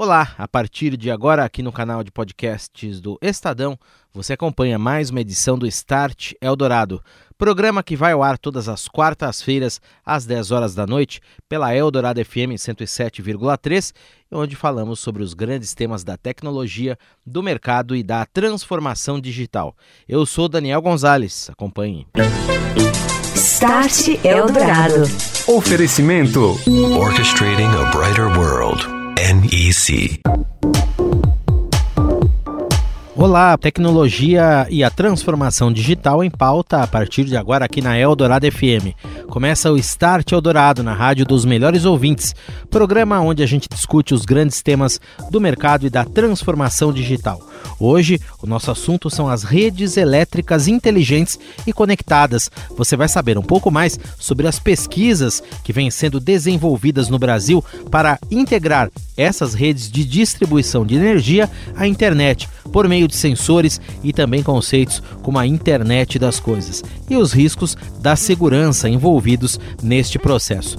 Olá, a partir de agora aqui no canal de podcasts do Estadão, você acompanha mais uma edição do Start Eldorado, programa que vai ao ar todas as quartas-feiras às 10 horas da noite pela Eldorado FM 107,3, onde falamos sobre os grandes temas da tecnologia, do mercado e da transformação digital. Eu sou Daniel Gonzalez, acompanhe. Start Eldorado. Oferecimento Orchestrating a Brighter World. NEC. Olá, a tecnologia e a transformação digital em pauta a partir de agora aqui na Eldorado FM. Começa o Start Eldorado, na rádio dos melhores ouvintes, programa onde a gente discute os grandes temas do mercado e da transformação digital. Hoje, o nosso assunto são as redes elétricas inteligentes e conectadas. Você vai saber um pouco mais sobre as pesquisas que vêm sendo desenvolvidas no Brasil para integrar essas redes de distribuição de energia à internet, por meio de sensores e também conceitos como a internet das coisas e os riscos da segurança envolvidos neste processo.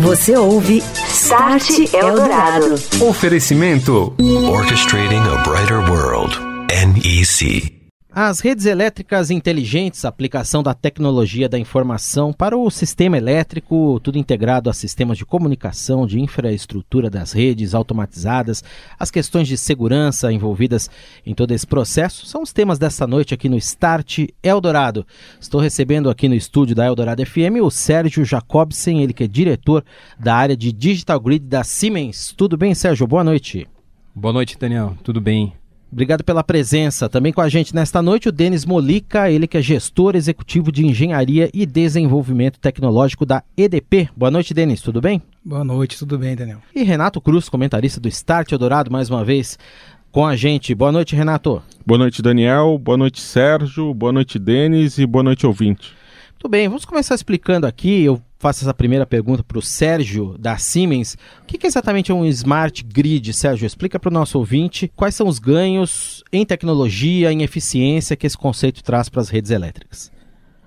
Você ouve Start Eldorado. Oferecimento Orchestrating a Brighter World, NEC. As redes elétricas inteligentes, a aplicação da tecnologia da informação para o sistema elétrico, tudo integrado a sistemas de comunicação, de infraestrutura das redes automatizadas, as questões de segurança envolvidas em todo esse processo, são os temas desta noite aqui no Start Eldorado. Estou recebendo aqui no estúdio da Eldorado FM o Sérgio Jacobsen, ele que é diretor da área de Digital Grid da Siemens. Tudo bem, Sérgio? Boa noite. Boa noite, Daniel. Tudo bem. Obrigado pela presença. Também com a gente nesta noite o Denis Molica, ele que é gestor executivo de Engenharia e Desenvolvimento Tecnológico da EDP. Boa noite, Denis. Tudo bem? Boa noite. Tudo bem, Daniel. E Renato Cruz, comentarista do Start Eldorado, mais uma vez com a gente. Boa noite, Renato. Boa noite, Daniel. Boa noite, Sérgio. Boa noite, Denis. E boa noite, ouvinte. Tudo bem. Vamos começar explicando aqui. Eu faço essa primeira pergunta para o Sérgio, da Siemens. O que exatamente é um Smart Grid, Sérgio? Explica para o nosso ouvinte quais são os ganhos em tecnologia, em eficiência que esse conceito traz para as redes elétricas.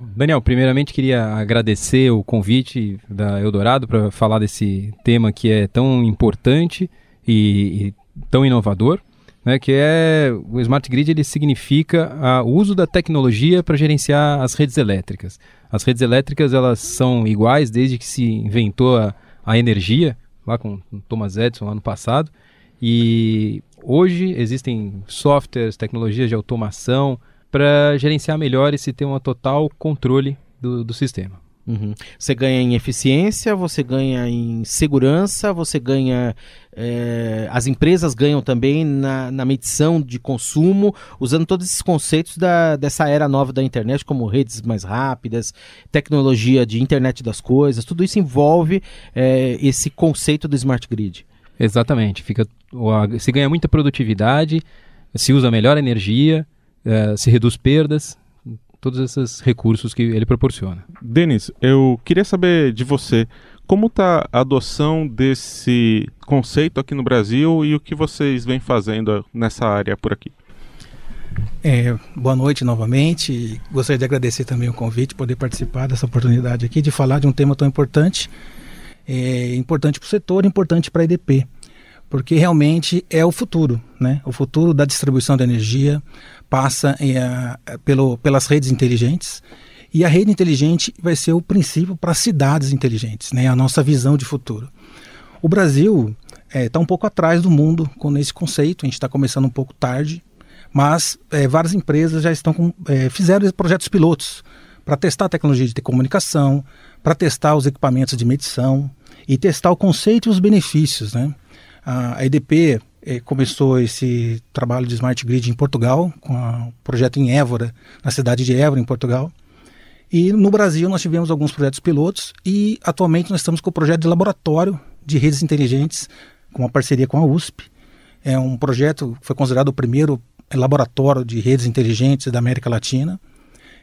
Daniel, primeiramente queria agradecer o convite da Eldorado para falar desse tema que é tão importante e tão inovador, né, que é o Smart Grid. Ele significa o uso da tecnologia para gerenciar as redes elétricas. As redes elétricas, elas são iguais desde que se inventou a energia, lá com Thomas Edison, lá no passado, e hoje existem softwares, tecnologias de automação para gerenciar melhor e se ter um total controle do sistema. Uhum. Você ganha em eficiência, você ganha em segurança, você ganha. As empresas ganham também na medição de consumo, usando todos esses conceitos dessa era nova da internet, como redes mais rápidas, tecnologia de internet das coisas, tudo isso envolve esse conceito do Smart Grid. Exatamente. Se ganha muita produtividade, se usa melhor energia, se reduz perdas. Todos esses recursos que ele proporciona. Denis, eu queria saber de você, como está a adoção desse conceito aqui no Brasil e o que vocês vêm fazendo nessa área por aqui? Boa noite novamente. Gostaria de agradecer também o convite, poder participar dessa oportunidade aqui, de falar de um tema tão importante, importante para o setor, importante para a EDP. Porque realmente é o futuro, né? O futuro da distribuição de energia passa pelas redes inteligentes, e a rede inteligente vai ser o princípio para as cidades inteligentes, né? A nossa visão de futuro. O Brasil está um pouco atrás do mundo com esse conceito, a gente está começando um pouco tarde, mas várias empresas já estão fizeram projetos pilotos para testar a tecnologia de comunicação, para testar os equipamentos de medição e testar o conceito e os benefícios, né? A EDP começou esse trabalho de Smart Grid em Portugal, com um projeto em Évora, na cidade de Évora, em Portugal. E no Brasil nós tivemos alguns projetos pilotos e atualmente nós estamos com o projeto de laboratório de redes inteligentes, com uma parceria com a USP. É um projeto que foi considerado o primeiro laboratório de redes inteligentes da América Latina.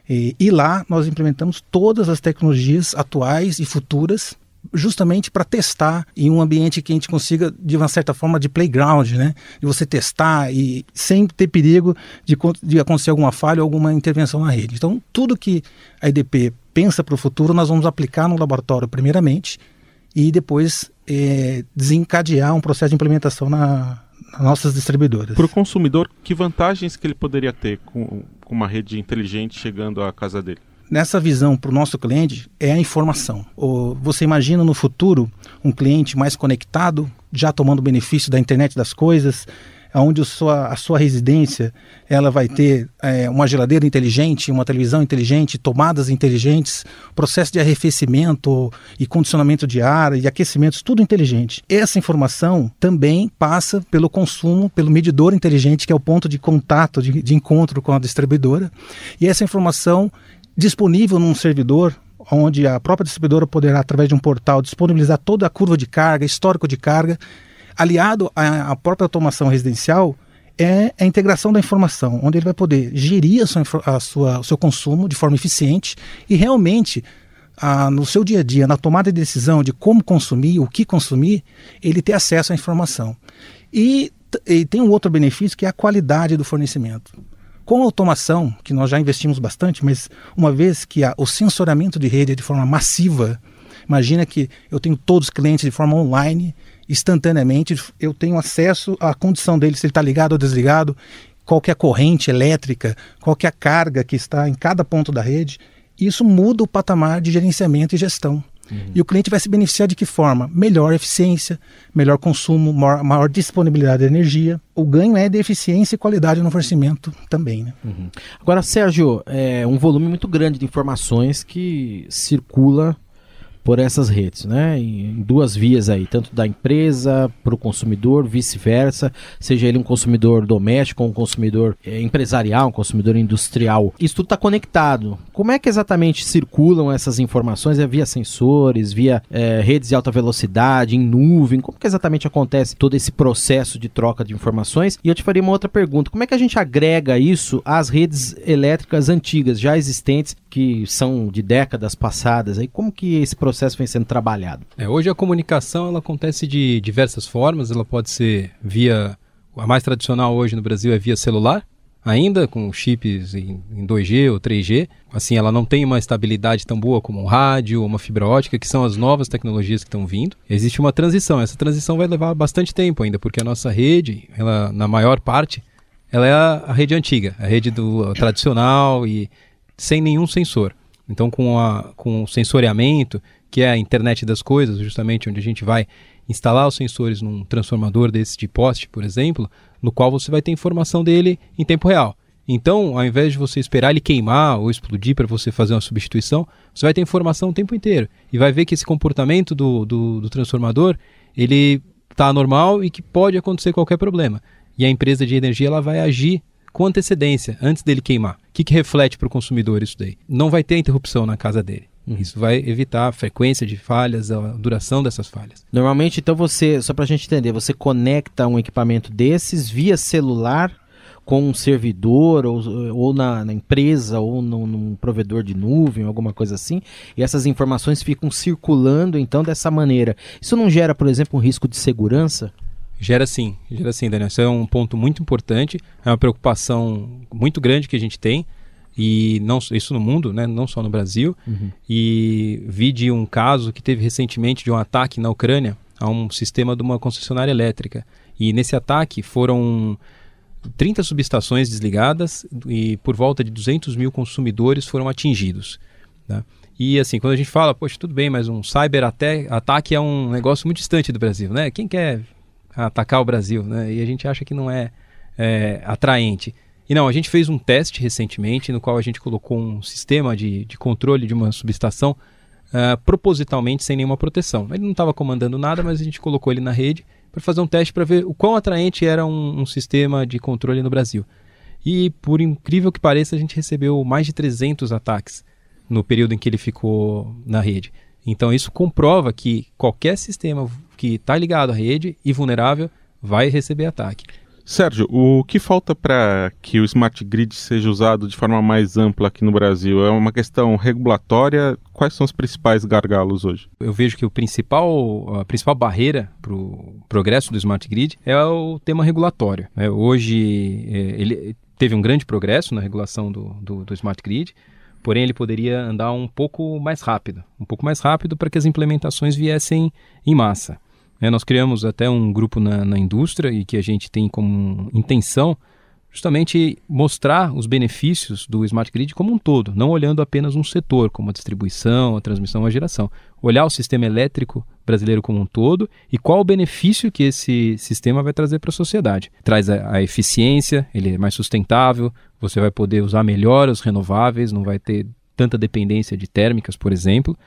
E lá nós implementamos todas as tecnologias atuais e futuras, justamente para testar em um ambiente que a gente consiga, de uma certa forma, de playground, né? De você testar e sem ter perigo de acontecer alguma falha ou alguma intervenção na rede. Então, tudo que a EDP pensa para o futuro, nós vamos aplicar no laboratório primeiramente e depois desencadear um processo de implementação nas nossas distribuidoras. Para o consumidor, que vantagens que ele poderia ter com uma rede inteligente chegando à casa dele? Nessa visão para o nosso cliente é a informação. Você imagina no futuro um cliente mais conectado, já tomando benefício da internet das coisas, onde a sua residência ela vai ter uma geladeira inteligente, uma televisão inteligente, tomadas inteligentes, processo de arrefecimento e condicionamento de ar e aquecimentos, tudo inteligente. Essa informação também passa pelo consumo, pelo medidor inteligente, que é o ponto de contato, de encontro com a distribuidora. E essa informação disponível num servidor, onde a própria distribuidora poderá, através de um portal, disponibilizar toda a curva de carga, histórico de carga, aliado à própria automação residencial, é a integração da informação, onde ele vai poder gerir o seu consumo de forma eficiente e realmente, no seu dia a dia, na tomada de decisão de como consumir, o que consumir, ele ter acesso à informação. E tem um outro benefício, que é a qualidade do fornecimento. Com a automação, que nós já investimos bastante, mas uma vez que o sensoramento de rede é de forma massiva, imagina que eu tenho todos os clientes de forma online, instantaneamente, eu tenho acesso à condição dele, se ele está ligado ou desligado, qual que é a corrente elétrica, qual que é a carga que está em cada ponto da rede. Isso muda o patamar de gerenciamento e gestão. Uhum. E o cliente vai se beneficiar de que forma? Melhor eficiência, melhor consumo, maior disponibilidade de energia. O ganho é de eficiência e qualidade no fornecimento também, né? Uhum. Agora, Sérgio, é um volume muito grande de informações que circula por essas redes, né? Em duas vias aí, tanto da empresa para o consumidor, vice-versa, seja ele um consumidor doméstico, um consumidor empresarial, um consumidor industrial. Isso tudo está conectado. Como é que exatamente circulam essas informações? É via sensores, via redes de alta velocidade, em nuvem? Como que exatamente acontece todo esse processo de troca de informações? E eu te faria uma outra pergunta. Como é que a gente agrega isso às redes elétricas antigas, já existentes, que são de décadas passadas? Aí, como que esse processo vem sendo trabalhado? Hoje a comunicação ela acontece de diversas formas. Ela pode ser via... A mais tradicional hoje no Brasil é via celular, ainda com chips em 2G ou 3G. Assim, ela não tem uma estabilidade tão boa como um rádio ou uma fibra ótica, que são as novas tecnologias que estão vindo. Existe uma transição. Essa transição vai levar bastante tempo ainda, porque a nossa rede, ela, na maior parte, ela é a rede antiga, a rede tradicional e sem nenhum sensor. Então, com o sensoriamento, que é a internet das coisas, justamente onde a gente vai instalar os sensores num transformador desse de poste, por exemplo, no qual você vai ter informação dele em tempo real. Então, ao invés de você esperar ele queimar ou explodir para você fazer uma substituição, você vai ter informação o tempo inteiro e vai ver que esse comportamento do transformador, ele está anormal e que pode acontecer qualquer problema. E a empresa de energia ela vai agir com antecedência, antes dele queimar. O que reflete para o consumidor isso daí? Não vai ter interrupção na casa dele. Uhum. Isso vai evitar a frequência de falhas, a duração dessas falhas. Normalmente, então, você, só para a gente entender, você conecta um equipamento desses via celular com um servidor ou na empresa ou num provedor de nuvem, alguma coisa assim, e essas informações ficam circulando, então, dessa maneira. Isso não gera, por exemplo, um risco de segurança? Gera sim, Daniel. Isso é um ponto muito importante, é uma preocupação muito grande que a gente tem, e não, isso no mundo, né? Não só no Brasil. Uhum. E vi de um caso que teve recentemente de um ataque na Ucrânia a um sistema de uma concessionária elétrica. E nesse ataque foram 30 subestações desligadas e por volta de 200 mil consumidores foram atingidos, né? E assim, quando a gente fala, poxa, tudo bem, mas um cyber-ataque é um negócio muito distante do Brasil, né? Quem quer atacar o Brasil, né? E a gente acha que não é atraente. E não, a gente fez um teste recentemente no qual a gente colocou um sistema de controle de uma subestação propositalmente sem nenhuma proteção. Ele não estava comandando nada, mas a gente colocou ele na rede para fazer um teste para ver o quão atraente era um sistema de controle no Brasil. E por incrível que pareça, a gente recebeu mais de 300 ataques no período em que ele ficou na rede. Então isso comprova que qualquer sistema que está ligado à rede e vulnerável vai receber ataque. Sérgio, o que falta para que o Smart Grid seja usado de forma mais ampla aqui no Brasil? É uma questão regulatória? Quais são os principais gargalos hoje? Eu vejo que a principal barreira para o progresso do Smart Grid é o tema regulatório. Hoje ele teve um grande progresso na regulação do Smart Grid, porém ele poderia andar um pouco mais rápido para que as implementações viessem em massa. É, nós criamos até um grupo na indústria e que a gente tem como intenção justamente mostrar os benefícios do Smart Grid como um todo, não olhando apenas um setor, como a distribuição, a transmissão, a geração. Olhar o sistema elétrico brasileiro como um todo e qual o benefício que esse sistema vai trazer para a sociedade. Traz a eficiência, ele é mais sustentável, você vai poder usar melhor os renováveis, não vai ter tanta dependência de térmicas, por exemplo.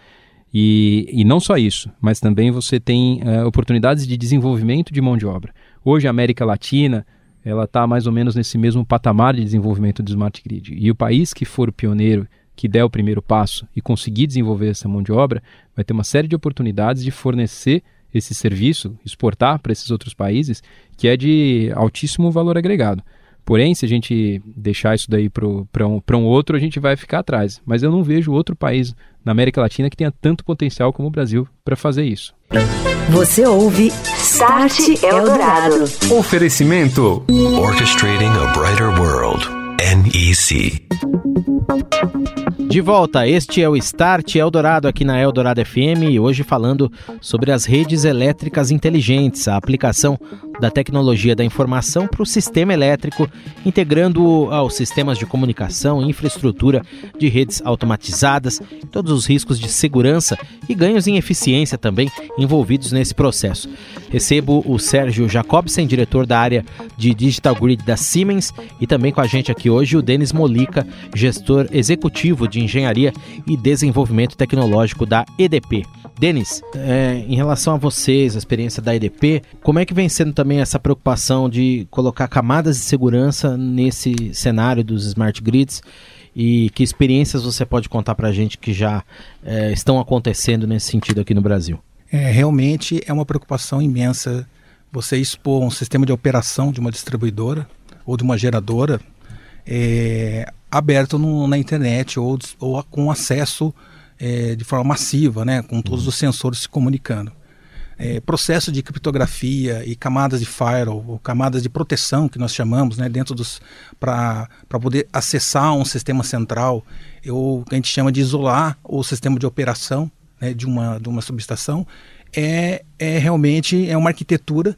E não só isso, mas também você tem oportunidades de desenvolvimento de mão de obra. Hoje a América Latina ela está mais ou menos nesse mesmo patamar de desenvolvimento do Smart Grid. E o país que for o pioneiro, que der o primeiro passo e conseguir desenvolver essa mão de obra, vai ter uma série de oportunidades de fornecer esse serviço, exportar para esses outros países, que é de altíssimo valor agregado. Porém, se a gente deixar isso daí para um outro, a gente vai ficar atrás. Mas eu não vejo outro país na América Latina que tenha tanto potencial como o Brasil para fazer isso. Você ouve Start Eldorado. Oferecimento Orchestrating a Brighter World, NEC. De volta, este é o Start Eldorado aqui na Eldorado FM e hoje falando sobre as redes elétricas inteligentes, a aplicação da tecnologia da informação para o sistema elétrico, integrando-o aos sistemas de comunicação, infraestrutura de redes automatizadas, todos os riscos de segurança e ganhos em eficiência também envolvidos nesse processo. Recebo o Sérgio Jacobsen, diretor da área de Digital Grid da Siemens, e também com a gente aqui hoje o Denis Molica, gestor executivo de Engenharia e Desenvolvimento Tecnológico da EDP. Denis, em relação a vocês, a experiência da EDP, como é que vem sendo também essa preocupação de colocar camadas de segurança nesse cenário dos smart grids e que experiências você pode contar para a gente que já estão acontecendo nesse sentido aqui no Brasil? Realmente é uma preocupação imensa você expor um sistema de operação de uma distribuidora ou de uma geradora aberto na internet ou com acesso de forma massiva, né, com todos os sensores se comunicando. Processo de criptografia e camadas de firewall, ou camadas de proteção que nós chamamos, né, dentro dos para poder acessar um sistema central, ou que a gente chama de isolar o sistema de operação, né, de uma subestação, realmente uma arquitetura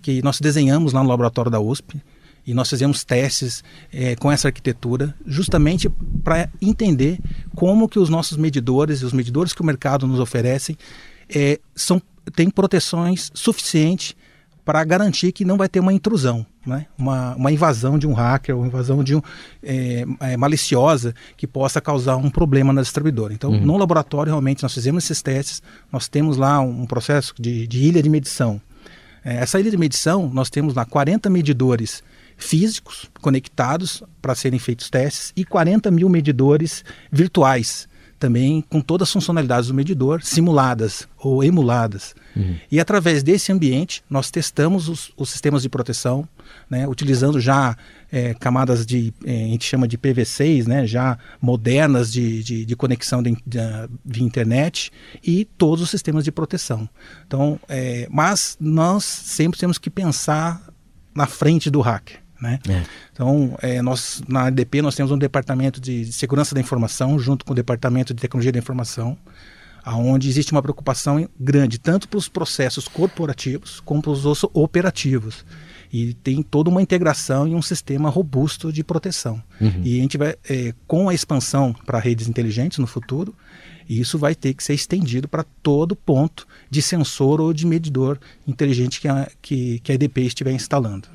que nós desenhamos lá no laboratório da USP. E nós fizemos testes com essa arquitetura justamente para entender como que os nossos medidores e os medidores que o mercado nos oferecem têm proteções suficientes para garantir que não vai ter uma intrusão, né? Uma invasão de um hacker, uma invasão de maliciosa que possa causar um problema na distribuidora. Então, no laboratório, realmente, nós fizemos esses testes, nós temos lá um processo de ilha de medição. Essa ilha de medição, nós temos lá 40 medidores físicos conectados para serem feitos testes e 40.000 medidores virtuais também, com todas as funcionalidades do medidor simuladas ou emuladas. E através desse ambiente nós testamos os sistemas de proteção, né, utilizando já camadas de, a gente chama de PV6, né, já modernas de conexão via internet e todos os sistemas de proteção. Então, mas nós sempre temos que pensar na frente do hacker, né? Então, na EDP nós temos um departamento de segurança da informação junto com o departamento de tecnologia da informação, onde existe uma preocupação grande, tanto para os processos corporativos como para os operativos. E tem toda uma integração e um sistema robusto de proteção. E a gente vai, com a expansão para redes inteligentes no futuro, isso vai ter que ser estendido para todo ponto de sensor ou de medidor inteligente que a EDP estiver instalando.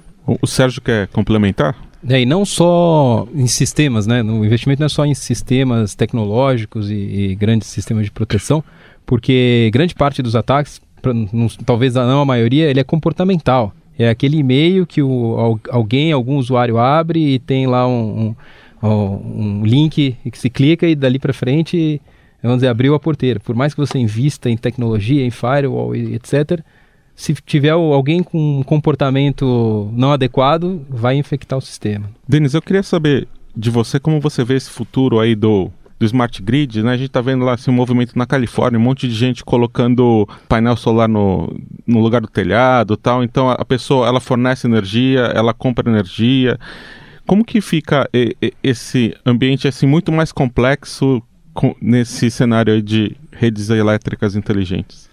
O Sérgio quer complementar? E não só em sistemas, né? O investimento não é só em sistemas tecnológicos e grandes sistemas de proteção, porque grande parte dos ataques, talvez não a maioria, ele é comportamental. É aquele e-mail que algum usuário abre e tem lá um link que se clica e dali para frente, vamos dizer, abriu a porteira. Por mais que você invista em tecnologia, em firewall, etc., se tiver alguém com um comportamento não adequado, vai infectar o sistema. Denis, eu queria saber de você como você vê esse futuro aí do Smart Grid, né? A gente está vendo lá assim, um movimento na Califórnia, um monte de gente colocando painel solar no lugar do telhado, tal. Então a pessoa ela fornece energia, ela compra energia. Como que fica esse ambiente assim, muito mais complexo nesse cenário aí de redes elétricas inteligentes?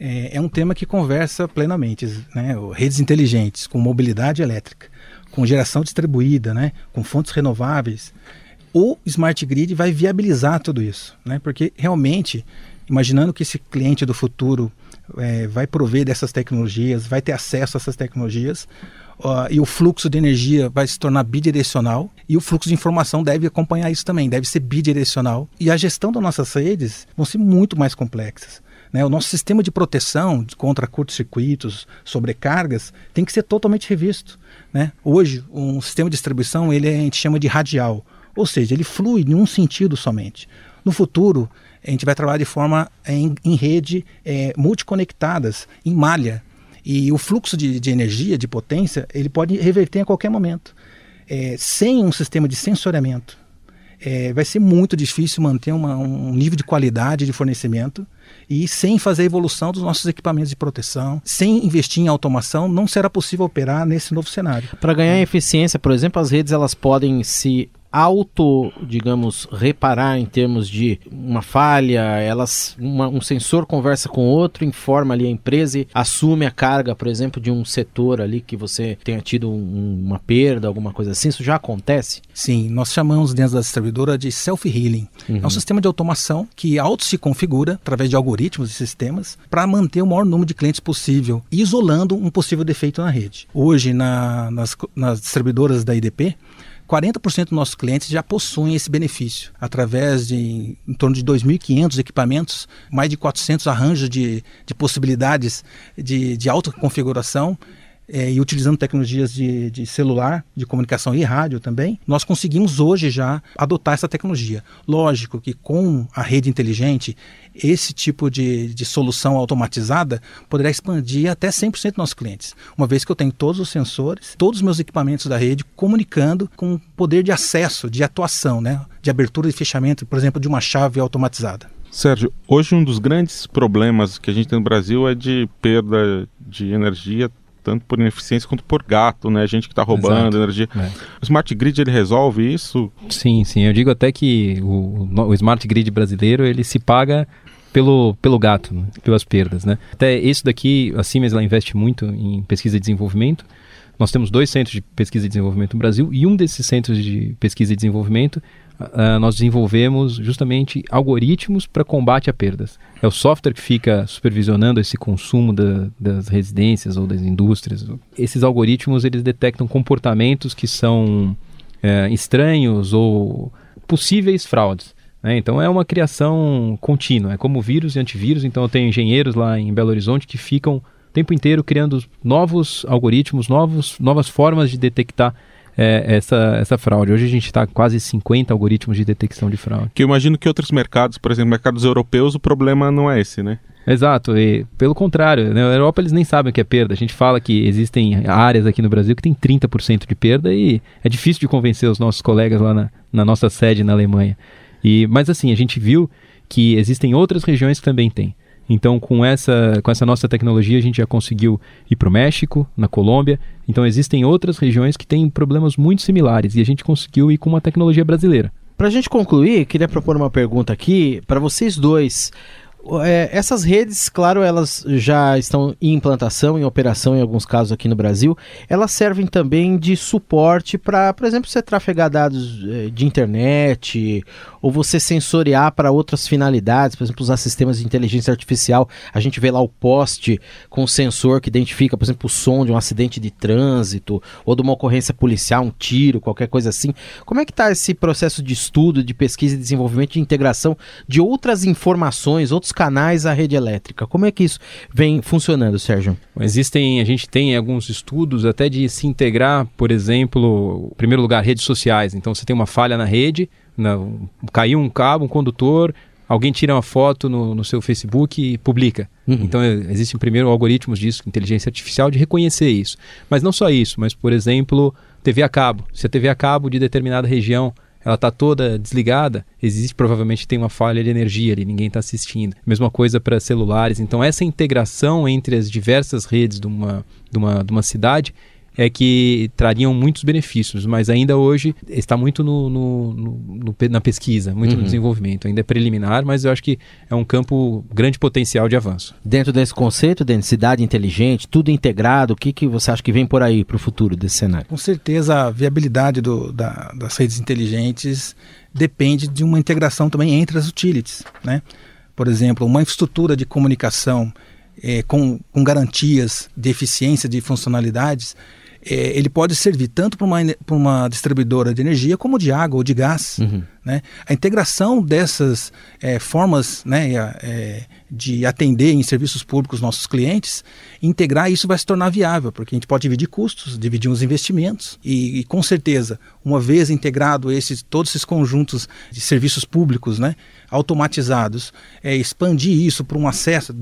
é um tema que conversa plenamente, né? Redes inteligentes, com mobilidade elétrica, com geração distribuída, né? Com fontes renováveis. O Smart Grid vai viabilizar tudo isso, né? Porque realmente, imaginando que esse cliente do futuro vai prover dessas tecnologias, vai ter acesso a essas tecnologias, e o fluxo de energia vai se tornar bidirecional, e o fluxo de informação deve acompanhar isso também, deve ser bidirecional. E a gestão das nossas redes vão ser muito mais complexas, né? O nosso sistema de proteção contra curtos-circuitos, sobrecargas, tem que ser totalmente revisto, né? Hoje, um sistema de distribuição, ele a gente chama de radial, ou seja, ele flui em um sentido somente. No futuro, a gente vai trabalhar de forma em rede, multiconectadas, em malha. E o fluxo de energia, de potência, ele pode reverter a qualquer momento. Sem um sistema de sensoriamento, vai ser muito difícil manter um nível de qualidade de fornecimento, e sem fazer a evolução dos nossos equipamentos de proteção, sem investir em automação, não será possível operar nesse novo cenário. Para ganhar eficiência, por exemplo, as redes elas podem se reparar em termos de uma falha, um sensor conversa com outro, informa ali a empresa e assume a carga, por exemplo, de um setor ali que você tenha tido uma perda, alguma coisa assim. Isso já acontece? Sim, nós chamamos dentro da distribuidora de self-healing. Uhum. É um sistema de automação que auto se configura através de algoritmos e sistemas para manter o maior número de clientes possível, isolando um possível defeito na rede. Hoje, nas distribuidoras da EDP, 40% dos nossos clientes já possuem esse benefício, através de em torno de 2.500 equipamentos, mais de 400 arranjos de possibilidades de autoconfiguração, e utilizando tecnologias de celular, de comunicação e rádio também, nós conseguimos hoje já adotar essa tecnologia. Lógico que com a rede inteligente, esse tipo de solução automatizada poderá expandir até 100% dos nossos clientes, uma vez que eu tenho todos os sensores, todos os meus equipamentos da rede comunicando com poder de acesso, de atuação, né? De abertura e fechamento, por exemplo, de uma chave automatizada. Sérgio, hoje um dos grandes problemas que a gente tem no Brasil é de perda de energia, tanto por ineficiência quanto por gato, né? Gente que está roubando energia. O Smart Grid, ele resolve isso? Sim. Eu digo até que o Smart Grid brasileiro, ele se paga pelo gato, né? Pelas perdas, né? Até isso daqui, a Siemens, ela investe muito em pesquisa e desenvolvimento. Nós temos 2 centros de pesquisa e desenvolvimento no Brasil, e um desses centros de pesquisa e desenvolvimento, nós desenvolvemos justamente algoritmos para combate a perdas. É o software que fica supervisionando esse consumo das residências ou das indústrias. Esses algoritmos, eles detectam comportamentos que são estranhos ou possíveis fraudes, né? Então é uma criação contínua, é como vírus e antivírus. Então eu tenho engenheiros lá em Belo Horizonte que ficam o tempo inteiro criando novos algoritmos, novas formas de detectar essa fraude. Hoje a gente está com quase 50 algoritmos de detecção de fraude. Que eu imagino que outros mercados, por exemplo, mercados europeus, o problema não é esse, né? Exato, e pelo contrário, na Europa eles nem sabem o que é perda. A gente fala que existem áreas aqui no Brasil que tem 30% de perda, e é difícil de convencer os nossos colegas lá na nossa sede na Alemanha. Mas assim, a gente viu que existem outras regiões que também têm. Então, com essa nossa tecnologia, a gente já conseguiu ir para o México, na Colômbia. Então, existem outras regiões que têm problemas muito similares, e a gente conseguiu ir com uma tecnologia brasileira. Para a gente concluir, queria propor uma pergunta aqui para vocês dois. Essas redes, claro, elas já estão em implantação, em operação em alguns casos aqui no Brasil. Elas servem também de suporte para, por exemplo, você trafegar dados de internet, ou você sensoriar para outras finalidades, por exemplo, usar sistemas de inteligência artificial. A gente vê lá o poste com o sensor que identifica, por exemplo, o som de um acidente de trânsito ou de uma ocorrência policial, um tiro, qualquer coisa assim. Como é que está esse processo de estudo, de pesquisa e desenvolvimento, de integração de outras informações, outros canais à rede elétrica? Como é que isso vem funcionando, Sérgio? A gente tem alguns estudos até de se integrar, por exemplo, em primeiro lugar, redes sociais. Então, você tem uma falha na rede, caiu um cabo, um condutor, alguém tira uma foto no seu Facebook e publica. Uhum. Então, existem primeiro algoritmos disso, inteligência artificial, de reconhecer isso. Mas não só isso, mas, por exemplo, TV a cabo. Se a TV a cabo de determinada região ela está toda desligada, provavelmente tem uma falha de energia ali, ninguém está assistindo. Mesma coisa para celulares. Então, essa integração entre as diversas redes de uma cidade é que trariam muitos benefícios, mas ainda hoje está muito na pesquisa, muito no desenvolvimento. Ainda é preliminar, mas eu acho que é um campo grande potencial de avanço. Dentro desse conceito, de cidade inteligente, tudo integrado, o que, que você acha que vem por aí para o futuro desse cenário? Com certeza a viabilidade das redes inteligentes depende de uma integração também entre as utilities, né? Por exemplo, uma infraestrutura de comunicação com garantias de eficiência de funcionalidades, ele pode servir tanto para uma distribuidora de energia como de água ou de gás. Né? A integração dessas formas, né, de atender em serviços públicos nossos clientes, integrar isso vai se tornar viável, porque a gente pode dividir custos, dividir os investimentos e com certeza, uma vez integrado todos esses conjuntos de serviços públicos, né, automatizados, expandir isso para um acesso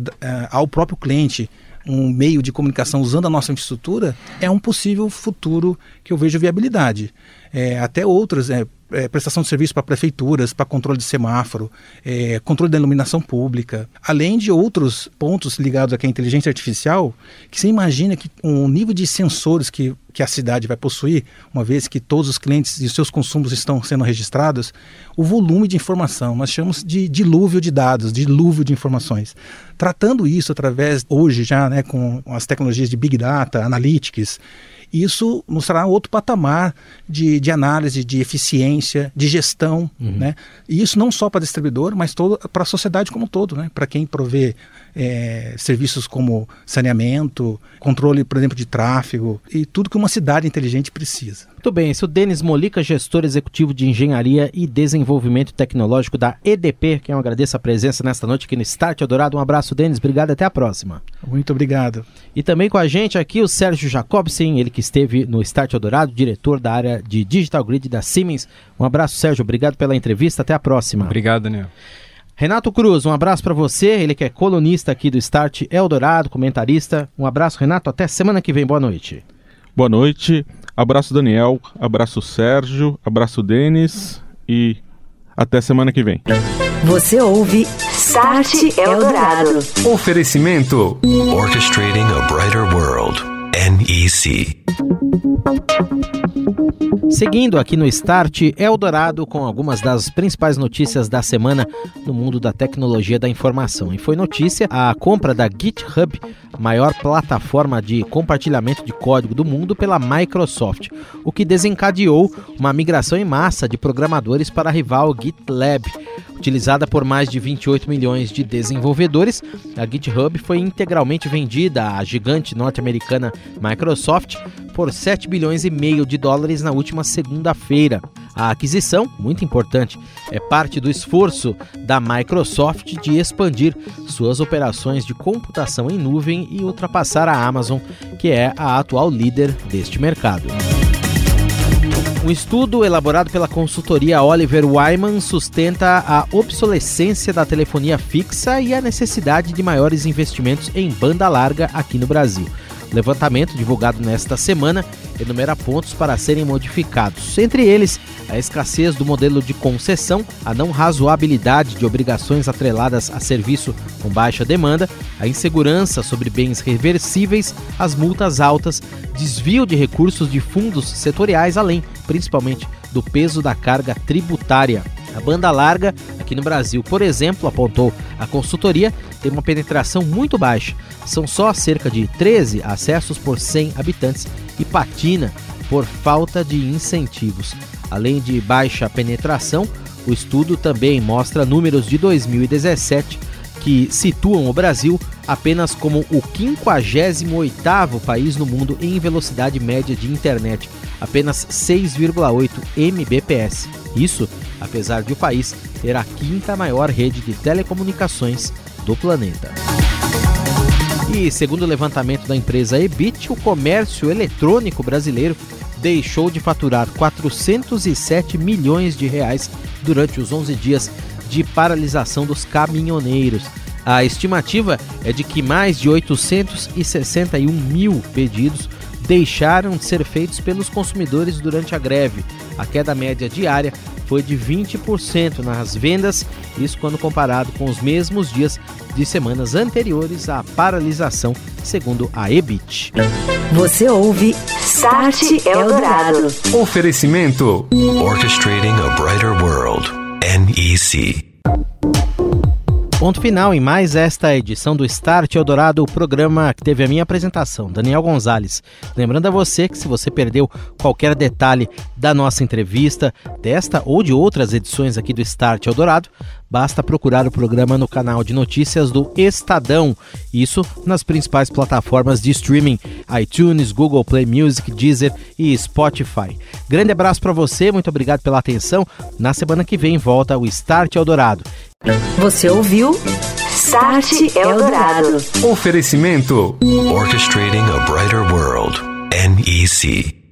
ao próprio cliente, um meio de comunicação usando a nossa infraestrutura, é um possível futuro que eu vejo viabilidade. Até outras, prestação de serviço para prefeituras, para controle de semáforo, controle da iluminação pública, além de outros pontos ligados à inteligência artificial, que você imagina que um nível de sensores que a cidade vai possuir, uma vez que todos os clientes e seus consumos estão sendo registrados, o volume de informação, nós chamamos de dilúvio de dados, dilúvio de informações. Tratando isso através, hoje já, né, com as tecnologias de Big Data, Analytics, isso nos trará outro patamar de análise, de eficiência, de gestão, né? E isso não só para distribuidor, mas para a sociedade como um todo, né? Para quem provê serviços como saneamento, controle, por exemplo, de tráfego e tudo que uma cidade inteligente precisa. Muito bem, esse é o Denis Molica, gestor executivo de Engenharia e Desenvolvimento Tecnológico da EDP, que eu agradeço a presença nesta noite aqui no Start Eldorado. Um abraço, Denis, obrigado, até a próxima. Muito obrigado. E também com a gente aqui o Sérgio Jacobsen, ele que esteve no Start Eldorado, diretor da área de Digital Grid da Siemens. Um abraço, Sérgio, obrigado pela entrevista, até a próxima. Obrigado, Daniel. Renato Cruz, um abraço para você, ele que é colunista aqui do Start Eldorado, comentarista. Um abraço, Renato, até semana que vem, boa noite. Boa noite, abraço Daniel, abraço Sérgio, abraço Denis e até semana que vem. Você ouve Start Eldorado. Oferecimento Orchestrating a Brighter World, NEC. Seguindo aqui no Start Eldorado com algumas das principais notícias da semana no mundo da tecnologia da informação. E foi notícia a compra da GitHub, maior plataforma de compartilhamento de código do mundo, pela Microsoft, o que desencadeou uma migração em massa de programadores para a rival GitLab. Utilizada por mais de 28 milhões de desenvolvedores, a GitHub foi integralmente vendida à gigante norte-americana Microsoft por $7,5 bilhões na última segunda-feira. A aquisição, muito importante, é parte do esforço da Microsoft de expandir suas operações de computação em nuvem e ultrapassar a Amazon, que é a atual líder deste mercado. Um estudo elaborado pela consultoria Oliver Wyman sustenta a obsolescência da telefonia fixa e a necessidade de maiores investimentos em banda larga aqui no Brasil. O levantamento, divulgado nesta semana, enumera pontos para serem modificados. Entre eles, a escassez do modelo de concessão, a não razoabilidade de obrigações atreladas a serviço com baixa demanda, a insegurança sobre bens reversíveis, as multas altas, desvio de recursos de fundos setoriais, além, principalmente, do peso da carga tributária. A banda larga, aqui no Brasil, por exemplo, apontou a consultoria, tem uma penetração muito baixa. São só cerca de 13 acessos por 100 habitantes e patina por falta de incentivos. Além de baixa penetração, o estudo também mostra números de 2017 que situam o Brasil apenas como o 58º país no mundo em velocidade média de internet, apenas 6,8 Mbps. Isso, apesar de o país ter a 5ª maior rede de telecomunicações do planeta. E, segundo o levantamento da empresa EBIT, o comércio eletrônico brasileiro deixou de faturar R$407 milhões durante os 11 dias de paralisação dos caminhoneiros. A estimativa é de que mais de 861 mil pedidos deixaram de ser feitos pelos consumidores durante a greve. A queda média diária foi de 20% nas vendas, isso quando comparado com os mesmos dias de semanas anteriores à paralisação, segundo a EBIT. Você ouve Start Eldorado. Oferecimento Orchestrating a Brighter World, NEC. Ponto final em mais esta edição do Start Eldorado, o programa que teve a minha apresentação, Daniel Gonzalez. Lembrando a você que se você perdeu qualquer detalhe da nossa entrevista, desta ou de outras edições aqui do Start Eldorado, basta procurar o programa no canal de notícias do Estadão. Isso nas principais plataformas de streaming, iTunes, Google Play Music, Deezer e Spotify. Grande abraço para você, muito obrigado pela atenção. Na semana que vem volta o Start Eldorado. Você ouviu Start Eldorado. Oferecimento Orchestrating a Brighter World, NEC.